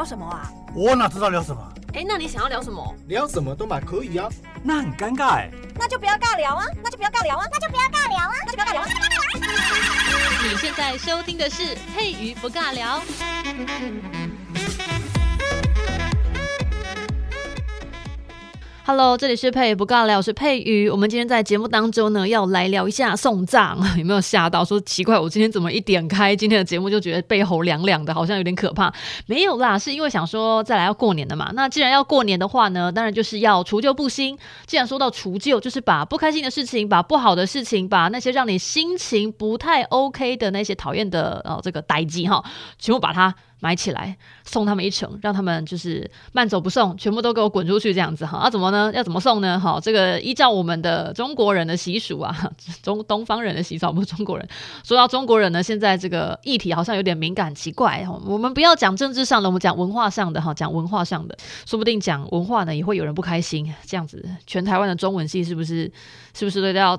聊什么啊？我哪知道聊什么？哎，那你想要聊什么？聊什么都蛮可以啊。那很尴尬哎。那就不要尬聊啊！那就不要尬聊啊！那就不要尬聊啊！那就不要尬聊啊！你现在收听的是《佩瑜不尬聊》。Hello， 这里是佩瑜不尬聊，我是佩瑜。我们今天在节目当中呢，要来聊一下送葬，有没有吓到？说奇怪，我今天怎么一点开今天的节目就觉得背后凉凉的，好像有点可怕。没有啦，是因为想说再来要过年了嘛。那既然要过年的话呢，当然就是要除旧布新。既然说到除旧，就是把不开心的事情、把不好的事情、把那些让你心情不太 OK 的那些讨厌的这个代际哈，全部把它买起来送他们一程，让他们就是慢走不送，全部都给我滚出去这样子哈。啊，怎么呢？要怎么送呢？哈，这个依照我们的中国人的习俗啊，东方人的习俗，不是中国人。说到中国人呢，现在这个议题好像有点敏感，奇怪。我们不要讲政治上的，我们讲文化上的哈，讲文化上的，说不定讲文化呢也会有人不开心。这样子，全台湾的中文系是不是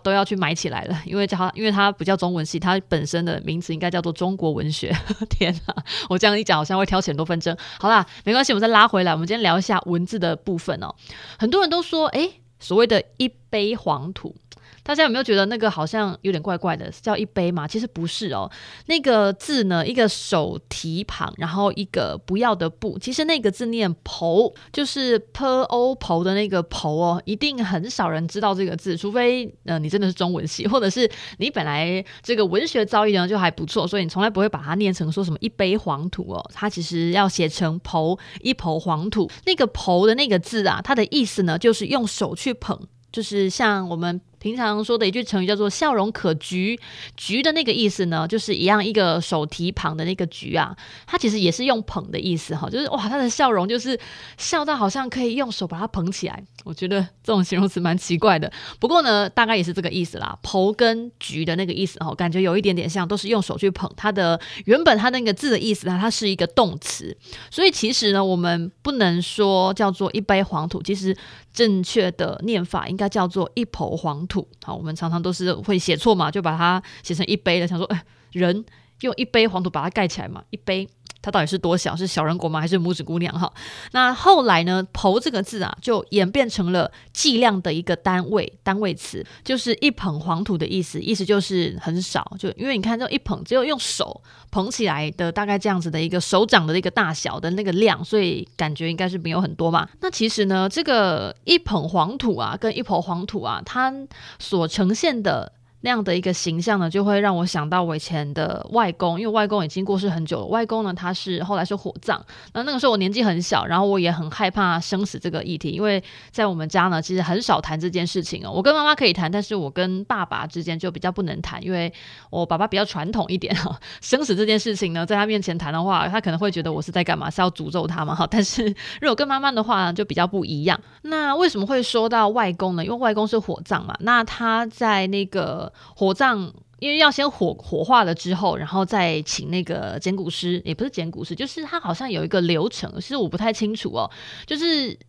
都要去买起来了？因为它不叫中文系，它本身的名字应该叫做中国文学。天啊，我这样一讲好像会挑起很多纷争。好啦，没关系，我们再拉回来。我们今天聊一下文字的部分哦。很多人都说，所谓的一杯黄土，大家有没有觉得那个好像有点怪怪的？叫一杯吗？其实不是哦。那个字呢，一个手提旁，然后一个不要的不，其实那个字念剖，就是 po 剖的那个剖哦。一定很少人知道这个字，除非你真的是中文系，或者是你本来这个文学造诣呢就还不错，所以你从来不会把它念成说什么一杯黄土哦。它其实要写成剖，一剖黄土。那个剖的那个字啊，它的意思呢就是用手去捧，就是像我们平常说的一句成语叫做笑容可掬，掬的那个意思呢就是一样，一个手提旁的那个掬啊，它其实也是用捧的意思，就是哇，它的笑容就是笑到好像可以用手把它捧起来。我觉得这种形容词蛮奇怪的，不过呢大概也是这个意思啦。捧跟掬的那个意思感觉有一点点像，都是用手去捧。它的原本它那个字的意思它是一个动词，所以其实呢我们不能说叫做一杯黄土，其实正确的念法应该叫做一捧黄土。好，我们常常都是会写错嘛，就把它写成一杯了，想说人用一杯黄土把它盖起来嘛，一杯它到底是多小？是小人国吗？还是拇指姑娘？哈，那后来呢，剖这个字啊，就演变成了计量的一个单位词，就是一捧黄土的意思，意思就是很少，就因为你看这一捧，只有用手捧起来的大概这样子的一个手掌的一个大小的那个量，所以感觉应该是没有很多嘛。那其实呢，这个一捧黄土啊，跟一剖黄土啊，它所呈现的那样的一个形象呢，就会让我想到我以前的外公，因为外公已经过世很久了。外公呢，他是后来是火葬，那个时候我年纪很小，然后我也很害怕生死这个议题，因为在我们家呢，其实很少谈这件事情哦。我跟妈妈可以谈，但是我跟爸爸之间就比较不能谈，因为我爸爸比较传统一点哦。生死这件事情呢，在他面前谈的话，他可能会觉得我是在干嘛，是要诅咒他嘛哈。但是如果跟妈妈的话呢，就比较不一样。那为什么会说到外公呢？因为外公是火葬嘛，那他在那个火葬，因为要先火化了之后，然后再请那个捡骨师，也不是捡骨师，就是他好像有一个流程，其实我不太清楚哦。就是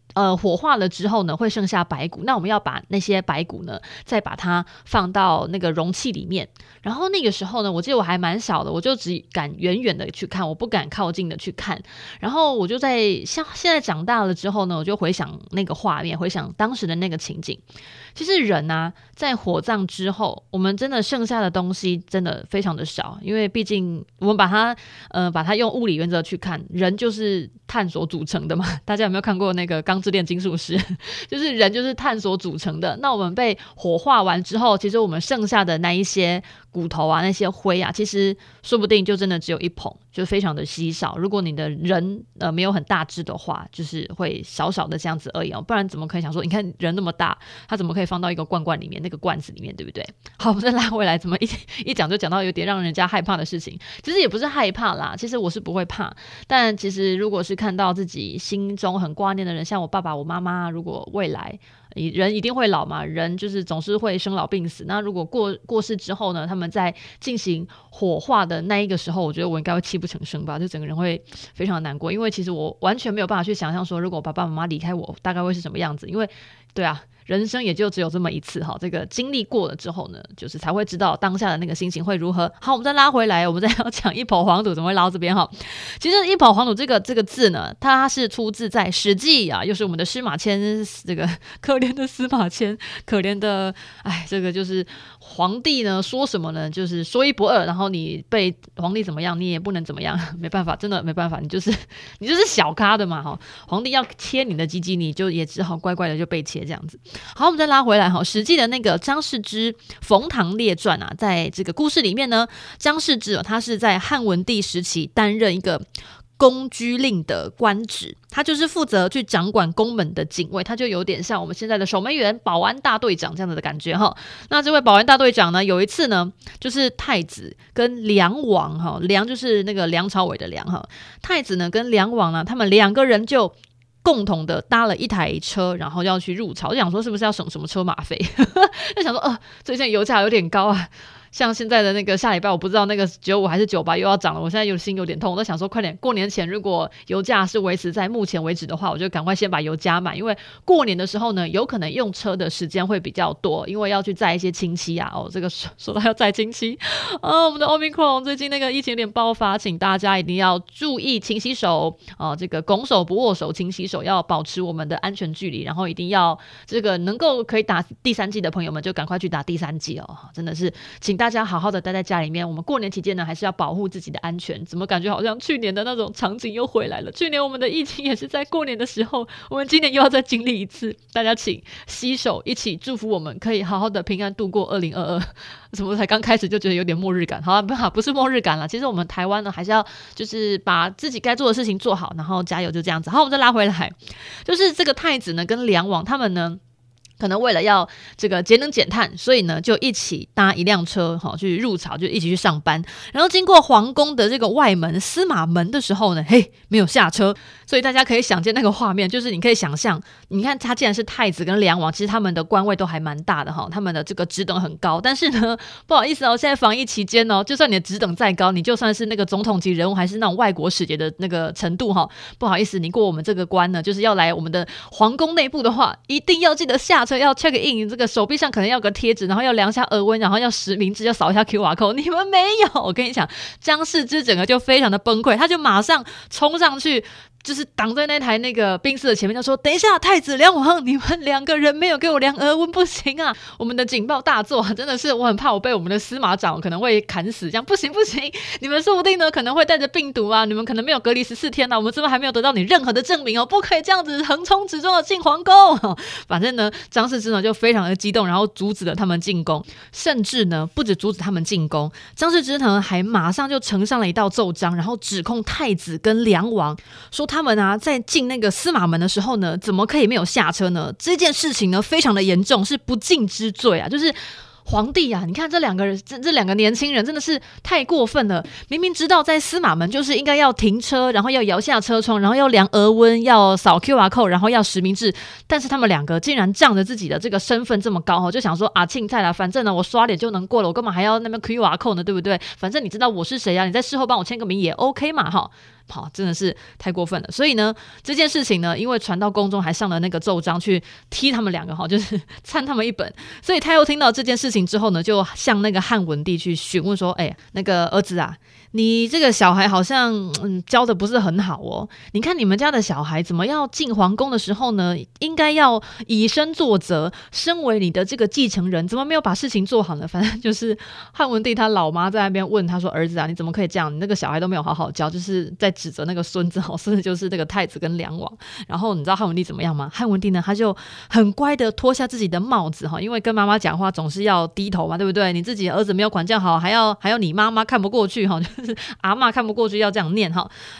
火化了之后呢，会剩下白骨，那我们要把那些白骨呢，再把它放到那个容器里面。然后那个时候呢，我记得我还蛮小的，我就只敢远远的去看，我不敢靠近的去看。然后我就在像现在长大了之后呢，我就回想那个画面，回想当时的那个情景。其实人啊，在火葬之后，我们真的剩下的东西真的非常的少，因为毕竟我们把它用物理原则去看，人就是探索组成的嘛。大家有没有看过那个《钢之炼金术师》？就是人就是探索组成的。那我们被火化完之后，其实我们剩下的那一些骨头啊，那些灰啊，其实说不定就真的只有一捧，就非常的稀少。如果你的人没有很大只的话，就是会少少的这样子而已哦。不然怎么可以想说，你看人那么大，他怎么可以放到一个罐里面，那个罐子里面，对不对？好，我们再拉回来，怎么一讲就讲到有点让人家害怕的事情。其实也不是害怕啦，其实我是不会怕，但其实如果是看到自己心中很挂念的人，像我爸爸、我妈妈，如果未来人一定会老嘛，人就是总是会生老病死。那如果过世之后呢，他们在进行火化的那一个时候，我觉得我应该会泣不成声吧，就整个人会非常难过。因为其实我完全没有办法去想象说，如果我爸爸妈妈离开我，大概会是什么样子。因为对啊，人生也就只有这么一次哈，这个经历过了之后呢，就是才会知道当下的那个心情会如何。好，我们再拉回来，我们再要讲一抔黄土，怎么会拉到这边哈？其实一抔黄土这个字呢，它是出自在《史记》啊，又是我们的司马迁，这个可怜的司马迁，可怜的，哎，这个就是皇帝呢，说什么呢？就是说一不二，然后你被皇帝怎么样，你也不能怎么样，没办法，真的没办法，你就是小咖的嘛哈，皇帝要切你的鸡鸡，你就也只好乖乖的就被切这样子。好，我们再拉回来哈，《史记》的那个张氏之《冯唐列传》啊，在这个故事里面呢，张氏之他是在汉文帝时期担任一个公居令的官职，他就是负责去掌管宫门的警卫，他就有点像我们现在的守门员、保安大队长这样子的感觉哈。那这位保安大队长呢，有一次呢，就是太子跟梁王哈，梁就是那个梁朝伟的梁哈，太子呢跟梁王呢，他们两个人就共同的搭了一台车，然后要去入朝，就想说是不是要省什么车马费就想说最近油价有点高啊，像现在的那个下礼拜我不知道那个95还是98又要涨了，我现在心有点痛，我都想说快点过年前如果油价是维持在目前为止的话，我就赶快先把油加满，因为过年的时候呢有可能用车的时间会比较多，因为要去载一些亲戚啊。这个说到要载亲戚我们的 Omicron 最近那个疫情有点爆发，请大家一定要注意勤洗手这个拱手不握手，勤洗手，要保持我们的安全距离，然后一定要这个能够可以打第三剂的朋友们就赶快去打第三剂真的是请大家好好的待在家里面，我们过年期间呢还是要保护自己的安全。怎么感觉好像去年的那种场景又回来了？去年我们的疫情也是在过年的时候，我们今年又要再经历一次。大家请携手一起祝福我们可以好好的平安度过2022。怎么才刚开始就觉得有点末日感？好啊，不是末日感啦，其实我们台湾呢还是要就是把自己该做的事情做好，然后加油，就这样子。好，我们再拉回来，就是这个太子呢跟梁王他们呢，可能为了要这个节能减碳，所以呢就一起搭一辆车去入朝，就一起去上班。然后经过皇宫的这个外门司马门的时候呢，嘿，没有下车，所以大家可以想见那个画面，就是你可以想象，你看他既然是太子跟梁王，其实他们的官位都还蛮大的，他们的这个职等很高，但是呢不好意思现在防疫期间就算你的职等再高，你就算是那个总统级人物，还是那种外国使节的那个程度不好意思，你过我们这个关呢，就是要来我们的皇宫内部的话，一定要记得下车，要 check in， 这个手臂上可能要有个贴纸，然后要量一下额温，然后要实名制，要扫一下 QR code。你们没有，我跟你讲，张世之整个就非常的崩溃，他就马上冲上去，就是挡在那台那个宾士的前面，就说：“等一下，太子梁王，你们两个人没有给我量额温，不行啊！我们的警报大作，真的是我很怕我被我们的司马长可能会砍死，这样不行不行！你们说不定呢可能会带着病毒啊，你们可能没有隔离14天啊，我们这边还没有得到你任何的证明不可以这样子横冲直撞的进皇宫！反正呢，张世之呢就非常的激动，然后阻止了他们进宫，甚至呢不止阻止他们进宫，张世之呢还马上就呈上了一道奏章，然后指控太子跟梁王说，他们啊在进那个司马门的时候呢，怎么可以没有下车呢？这件事情呢非常的严重，是不敬之罪啊！就是皇帝啊，你看这两个年轻人真的是太过分了。明明知道在司马门就是应该要停车，然后要摇下车窗，然后要量额温，要扫 QR code， 然后要实名制，但是他们两个竟然仗着自己的这个身份这么高就想说啊，庆菜啦，反正呢我刷脸就能过了，我干嘛还要那边 QR code 呢？对不对？反正你知道我是谁啊，你在事后帮我签个名也 OK 嘛好，真的是太过分了。所以呢这件事情呢因为传到宫中，还上了那个奏章去踢他们两个就是参他们一本。所以太后听到这件事情之后呢，就向那个汉文帝去询问说，那个儿子啊，你这个小孩好像教的不是很好你看你们家的小孩怎么要进皇宫的时候呢应该要以身作则，身为你的这个继承人怎么没有把事情做好呢？反正就是汉文帝他老妈在那边问他说，儿子啊，你怎么可以这样，你那个小孩都没有好好教，就是在指责那个孙子孙子就是那个太子跟梁王。然后你知道汉文帝怎么样吗？汉文帝呢他就很乖的脱下自己的帽子因为跟妈妈讲话总是要低头嘛，对不对？你自己儿子没有管教好，还要你妈妈看不过去就是阿嬷看不过去要这样念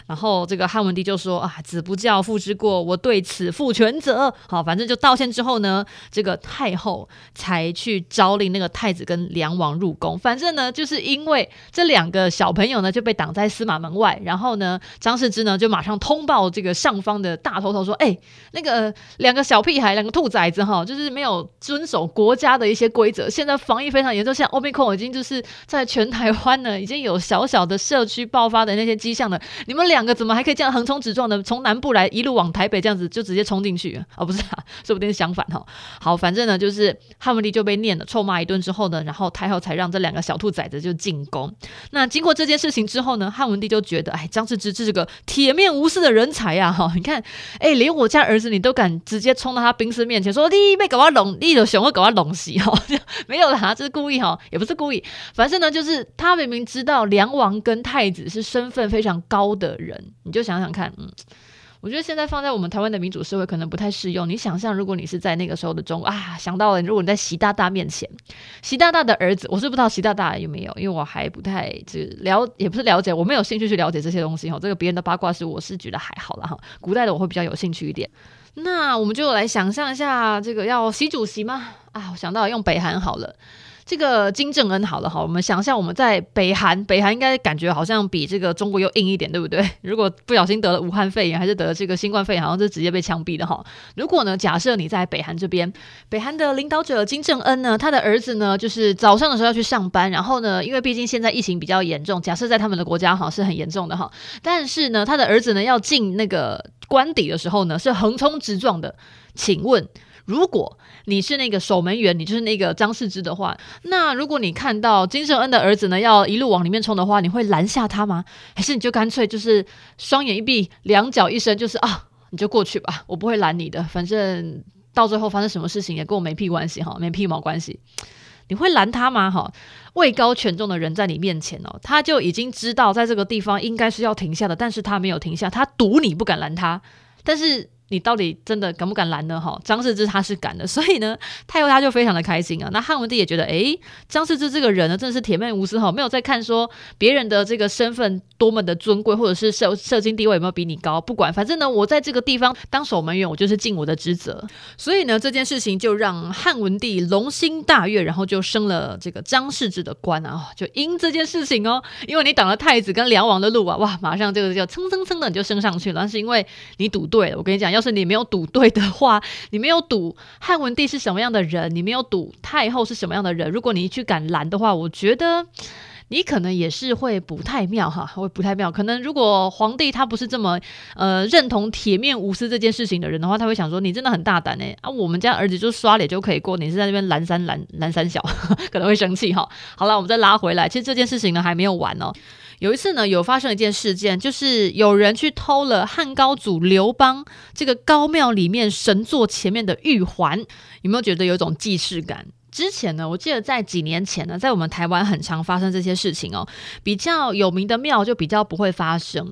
然后这个汉文帝就说啊，子不教父之过，我对此负全责反正就道歉之后呢，这个太后才去诏令那个太子跟梁王入宫。反正呢就是因为这两个小朋友呢就被挡在司马门外，然后呢张世之呢就马上通报这个上方的大头头说，哎，那个两个小屁孩，两个兔崽子哈，就是没有遵守国家的一些规则，现在防疫非常严重，像 Omicron 已经就是在全台湾呢已经有小小的社区爆发的那些迹象了，你们两个怎么还可以这样横冲直撞的从南部来一路往台北这样子就直接冲进去哦，不是啊，说不定是相反哈。好，反正呢就是汉文帝就被念了臭骂一顿之后呢，然后太后才让这两个小兔崽子就进宫。那经过这件事情之后呢，汉文帝就觉得，哎，张世之这是个铁面无私的人才啊哈！你看，哎，连我家儿子你都敢直接冲到他兵师面前说你被搞我弄，你有熊会搞我弄死哈、哦！没有啦，这是故意哈，也不是故意，反正呢就是他明明知道梁王跟太子是身份非常高的人，你就想想看，嗯。我觉得现在放在我们台湾的民主社会可能不太适用，你想象如果你是在那个时候的中国啊，想到了如果你在习大大面前，习大大的儿子，我是不知道习大大有没有，因为我还不太也不是了解，我没有兴趣去了解这些东西，这个别人的八卦是我是觉得还好啦，古代的我会比较有兴趣一点。那我们就来想象一下，这个要习主席吗？啊，我想到用北韩好了，这个金正恩好了哈，我们想象我们在北韩应该感觉好像比这个中国又硬一点，对不对？如果不小心得了武汉肺炎，还是得了这个新冠肺炎，好像是直接被枪毙的哈。如果呢，假设你在北韩这边，北韩的领导者金正恩呢，他的儿子呢，就是早上的时候要去上班，然后呢，因为毕竟现在疫情比较严重，假设在他们的国家哈是很严重的哈，但是呢，他的儿子呢要进那个官邸的时候呢，是横冲直撞的。请问，如果你是那个守门员，你就是那个张世之的话，那如果你看到金正恩的儿子呢要一路往里面冲的话，你会拦下他吗？还是你就干脆就是双眼一闭，两脚一伸，就是啊，你就过去吧，我不会拦你的，反正到最后发生什么事情也跟我没屁关系哈，没屁毛关系。你会拦他吗？哈，位高权重的人在你面前哦，他就已经知道在这个地方应该是要停下的，但是他没有停下，他赌你不敢拦他，但是。你到底真的敢不敢拦呢？哈，张世之他是敢的，所以呢，太后他就非常的开心啊。那汉文帝也觉得，哎，张世之这个人呢，真的是铁面无私哈，没有在看说别人的这个身份多么的尊贵，或者是社经地位有没有比你高，不管，反正呢，我在这个地方当守门员，我就是尽我的职责。所以呢，这件事情就让汉文帝龙心大悦，然后就升了这个张世之的官啊，就因这件事情哦，因为你挡了太子跟梁王的路啊，哇，马上这个就蹭蹭蹭的你就升上去了，但是因为你赌对了，我跟你讲要。是你没有赌对的话，你没有赌汉文帝是什么样的人，你没有赌太后是什么样的人，如果你去敢拦的话，我觉得你可能也是会不太妙哈，会不太妙。可能如果皇帝他不是这么认同铁面无私这件事情的人的话，他会想说你真的很大胆哎、欸、啊，我们家儿子就刷脸就可以过，你是在那边拦三小，可能会生气哈。好了，我们再拉回来，其实这件事情呢还没有完哦。有一次呢，有发生一件事件，就是有人去偷了汉高祖刘邦这个高庙里面神座前面的玉环，有没有觉得有一种既视感？之前呢，我记得在几年前呢，在我们台湾很常发生这些事情哦。比较有名的庙就比较不会发生，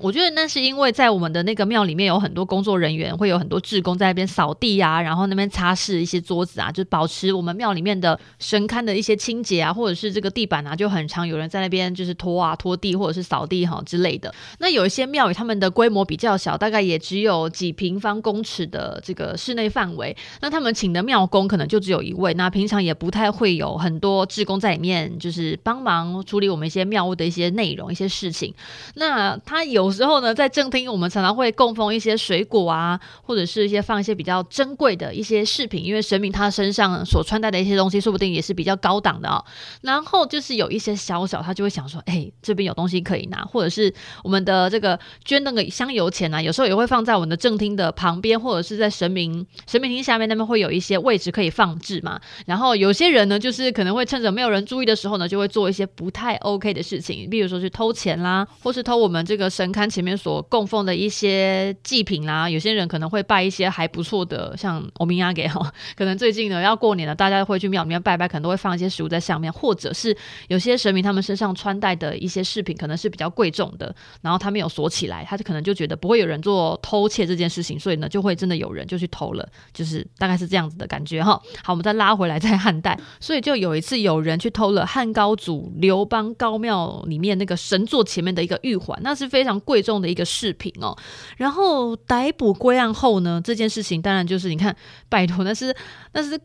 我觉得那是因为在我们的那个庙里面有很多工作人员，会有很多志工在那边扫地啊，然后那边擦拭一些桌子啊，就保持我们庙里面的神龛的一些清洁啊，或者是这个地板啊，就很常有人在那边就是拖地或者是扫地哈之类的。那有一些庙宇他们的规模比较小，大概也只有几平方公尺的这个室内范围，那他们请的庙工可能就只有一位，那平常也不太会有很多志工在里面，就是帮忙处理我们一些庙务的一些内容、一些事情。那他有时候呢，在正厅我们常常会供奉一些水果啊，或者是一些放一些比较珍贵的一些饰品，因为神明他身上所穿戴的一些东西，说不定也是比较高档的哦。然后就是有一些小小，他就会想说，哎，这边有东西可以拿，或者是我们的这个捐那个香油钱啊，有时候也会放在我们的正厅的旁边，或者是在神明厅下面那边会有一些位置可以放置嘛。然后有些人呢，就是可能会趁着没有人注意的时候呢，就会做一些不太 OK 的事情，比如说去偷钱啦，或是偷我们这个神龛前面所供奉的一些祭品啦。有些人可能会拜一些还不错的，像欧明阿给哈，可能最近呢要过年了，大家会去庙里面拜拜，可能都会放一些食物在上面，或者是有些神明他们身上穿戴的一些饰品可能是比较贵重的，然后他没有锁起来，他可能就觉得不会有人做偷窃这件事情，所以呢就会真的有人就去偷了，就是大概是这样子的感觉哈。好，我们再拉回来在汉代，所以就有一次有人去偷了汉高祖刘邦高庙里面那个神座前面的一个玉环，那是非常贵重的一个饰品哦。然后逮捕归案后呢，这件事情当然就是你看，拜托，那是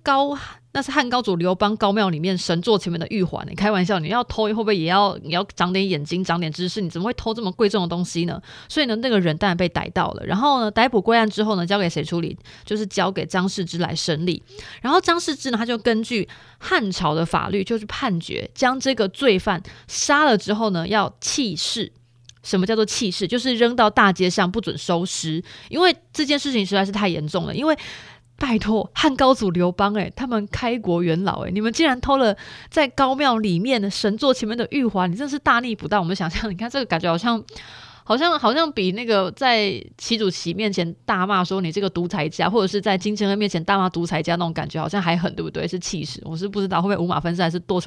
高那是汉高祖刘邦高庙里面神座前面的玉环，你开玩笑，你要偷会不会也要你要长点眼睛长点知识，你怎么会偷这么贵重的东西呢？所以呢那个人当然被逮到了，然后呢逮捕归案之后呢交给谁处理，就是交给张世之来审理。然后张世之呢他就根据汉朝的法律就是判决将这个罪犯杀了之后呢要弃市。什么叫做弃市？就是扔到大街上不准收尸，因为这件事情实在是太严重了，因为拜托汉高祖刘邦他们开国元老你们竟然偷了在高庙里面的神座前面的玉环，你真是大逆不道。我们想象你看这个感觉好像比那个在习主席面前大骂说你这个独裁家，或者是在金正恩面前大骂独裁家那种感觉好像还很，对不对？是气势，我是不知道会不会五马分尸还是剁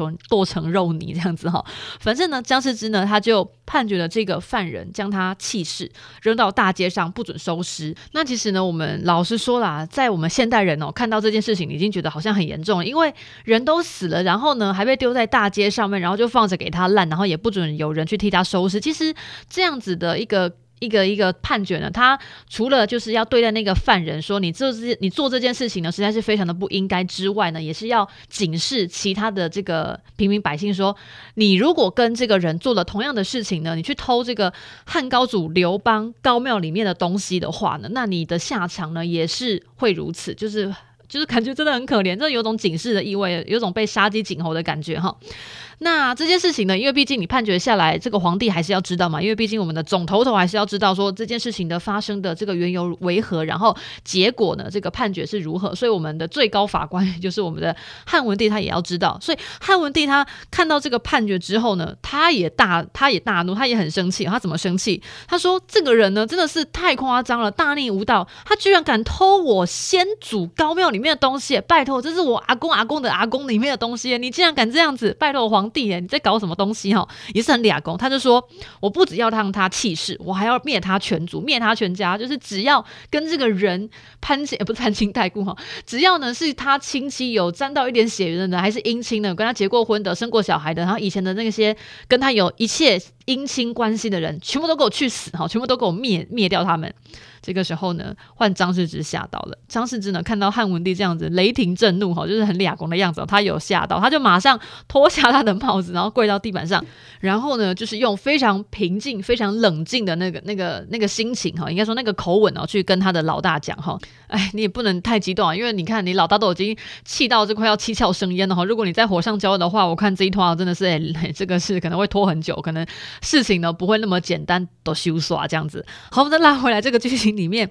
成肉泥这样子哈。反正呢姜世之呢他就判决了这个犯人，将他弃市扔到大街上不准收尸。那其实呢我们老实说啦，在我们现代人看到这件事情已经觉得好像很严重了，因为人都死了，然后呢还被丢在大街上面，然后就放着给他烂，然后也不准有人去替他收拾。其实这样子的一个判决呢，他除了就是要对待那个犯人说你做这件事情呢实在是非常的不应该之外呢，也是要警示其他的这个平民百姓说，你如果跟这个人做了同样的事情呢，你去偷这个汉高祖刘邦高庙里面的东西的话呢，那你的下场呢也是会如此，就是感觉真的很可怜，这有种警示的意味，有种被杀鸡儆猴的感觉哈。那这件事情呢，因为毕竟你判决下来，这个皇帝还是要知道嘛，因为毕竟我们的总头头还是要知道说这件事情的发生的这个缘由为何，然后结果呢这个判决是如何，所以我们的最高法官就是我们的汉文帝他也要知道，所以汉文帝他看到这个判决之后呢，他也大怒，他也很生气。他怎么生气？他说这个人呢真的是太夸张了，大逆无道，他居然敢偷我先祖高庙里面的东西，拜托，这是我阿公的阿公里面的东西，你竟然敢这样子，拜托皇帝你在搞什么东西？也是很俩公，他就说我不只要让他弃市，我还要灭他全族，灭他全家，就是只要跟这个人不是攀亲带故，只要呢是他亲戚有沾到一点血缘的，还是姻亲的，跟他结过婚的，生过小孩的，然后以前的那些跟他有一切姻亲关系的人，全部都给我去死，全部都给我灭掉他们。这个时候呢换张世之吓到了，张世之呢看到汉文帝这样子雷霆震怒，就是很俩公的样子，他有吓到，他就马上脱下他的帽子，然后跪到地板上，然后呢就是用非常平静非常冷静的那个心情，应该说那个口吻去跟他的老大讲，你也不能太激动因为你看你老大都已经气到这快要七窍生烟了，如果你再火上浇的话，我看这一团真的是这个是可能会拖很久，可能事情呢不会那么简单都修刷这样子。好，我们再拉回来这个剧情里面，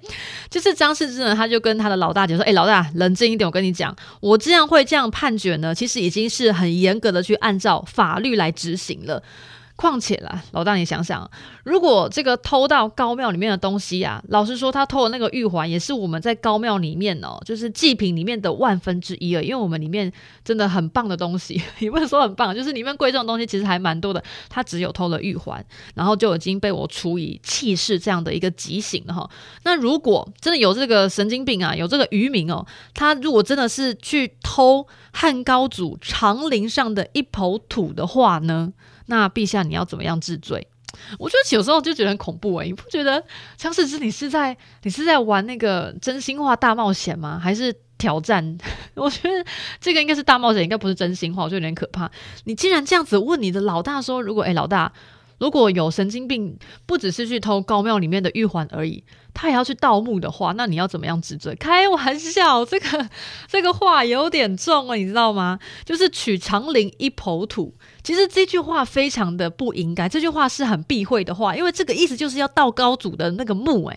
就是张世之呢他就跟他的老大讲说老大冷静一点，我跟你讲，我这样判决呢其实已经是很严格的去按照法律来执行了，况且啦，老大你想想，如果这个偷到高庙里面的东西啊，老实说他偷的那个玉环也是我们在高庙里面就是祭品里面的1/1000而已，因为我们里面真的很棒的东西，也不能说很棒，就是里面贵重的东西其实还蛮多的，他只有偷了玉环，然后就已经被我处以弃市这样的一个极刑了哈。那如果真的有这个神经病啊，有这个愚民他如果真的是去偷汉高祖长陵上的一抔土的话呢，那陛下你要怎么样治罪？我觉得有时候就觉得很恐怖你不觉得姜世之你是在玩那个真心话大冒险吗？还是挑战？我觉得这个应该是大冒险，应该不是真心话，我觉得有点可怕。你竟然这样子问你的老大说，如果老大，如果有神经病不只是去偷高庙里面的玉环而已，他也要去盗墓的话，那你要怎么样治罪？开玩笑，这个话有点重你知道吗？就是取长陵一抔土，其实这句话非常的不应该，这句话是很避讳的话，因为这个意思就是要盗高祖的那个墓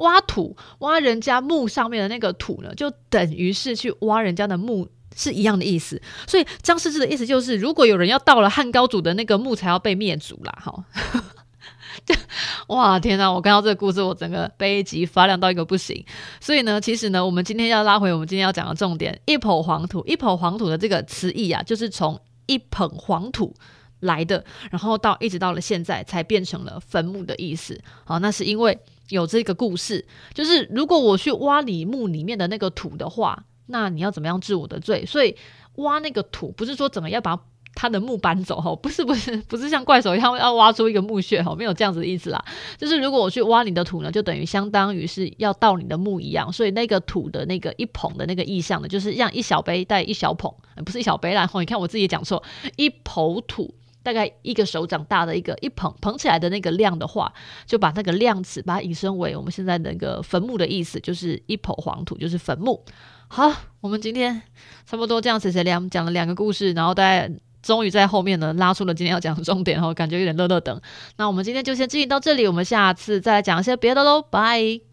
挖土，挖人家墓上面的那个土呢，就等于是去挖人家的墓是一样的意思，所以张世之的意思就是，如果有人要盗了汉高祖的那个墓，才要被灭族啦。哇天哪！我看到这个故事，我整个背脊发凉到一个不行。所以呢，其实呢，我们今天要拉回我们今天要讲的重点，一抔黄土。一抔黄土的这个词义啊，就是从一捧黄土来的，然后一直到了现在才变成了坟墓的意思。好，那是因为有这个故事，就是如果我去挖你墓里面的那个土的话，那你要怎么样治我的罪？所以挖那个土不是说怎么样把它他的墓搬走，不是像怪手一样要挖出一个墓穴，没有这样子的意思啦。就是如果我去挖你的土呢，就等于相当于是要盗你的墓一样，所以那个土的那个一捧的那个意象呢，就是让一小杯带一小捧，不是一小杯啦，你看我自己也讲错，一捧土。大概一个手掌大的一捧捧起来的那个量的话，就把那个量词把它引申为我们现在那个坟墓的意思，就是一捧黄土就是坟墓。好，我们今天差不多这样随随聊讲了两个故事，然后大家终于在后面呢拉出了今天要讲的重点，感觉有点乐乐等。那我们今天就先进行到这里，我们下次再来讲一些别的咯，拜。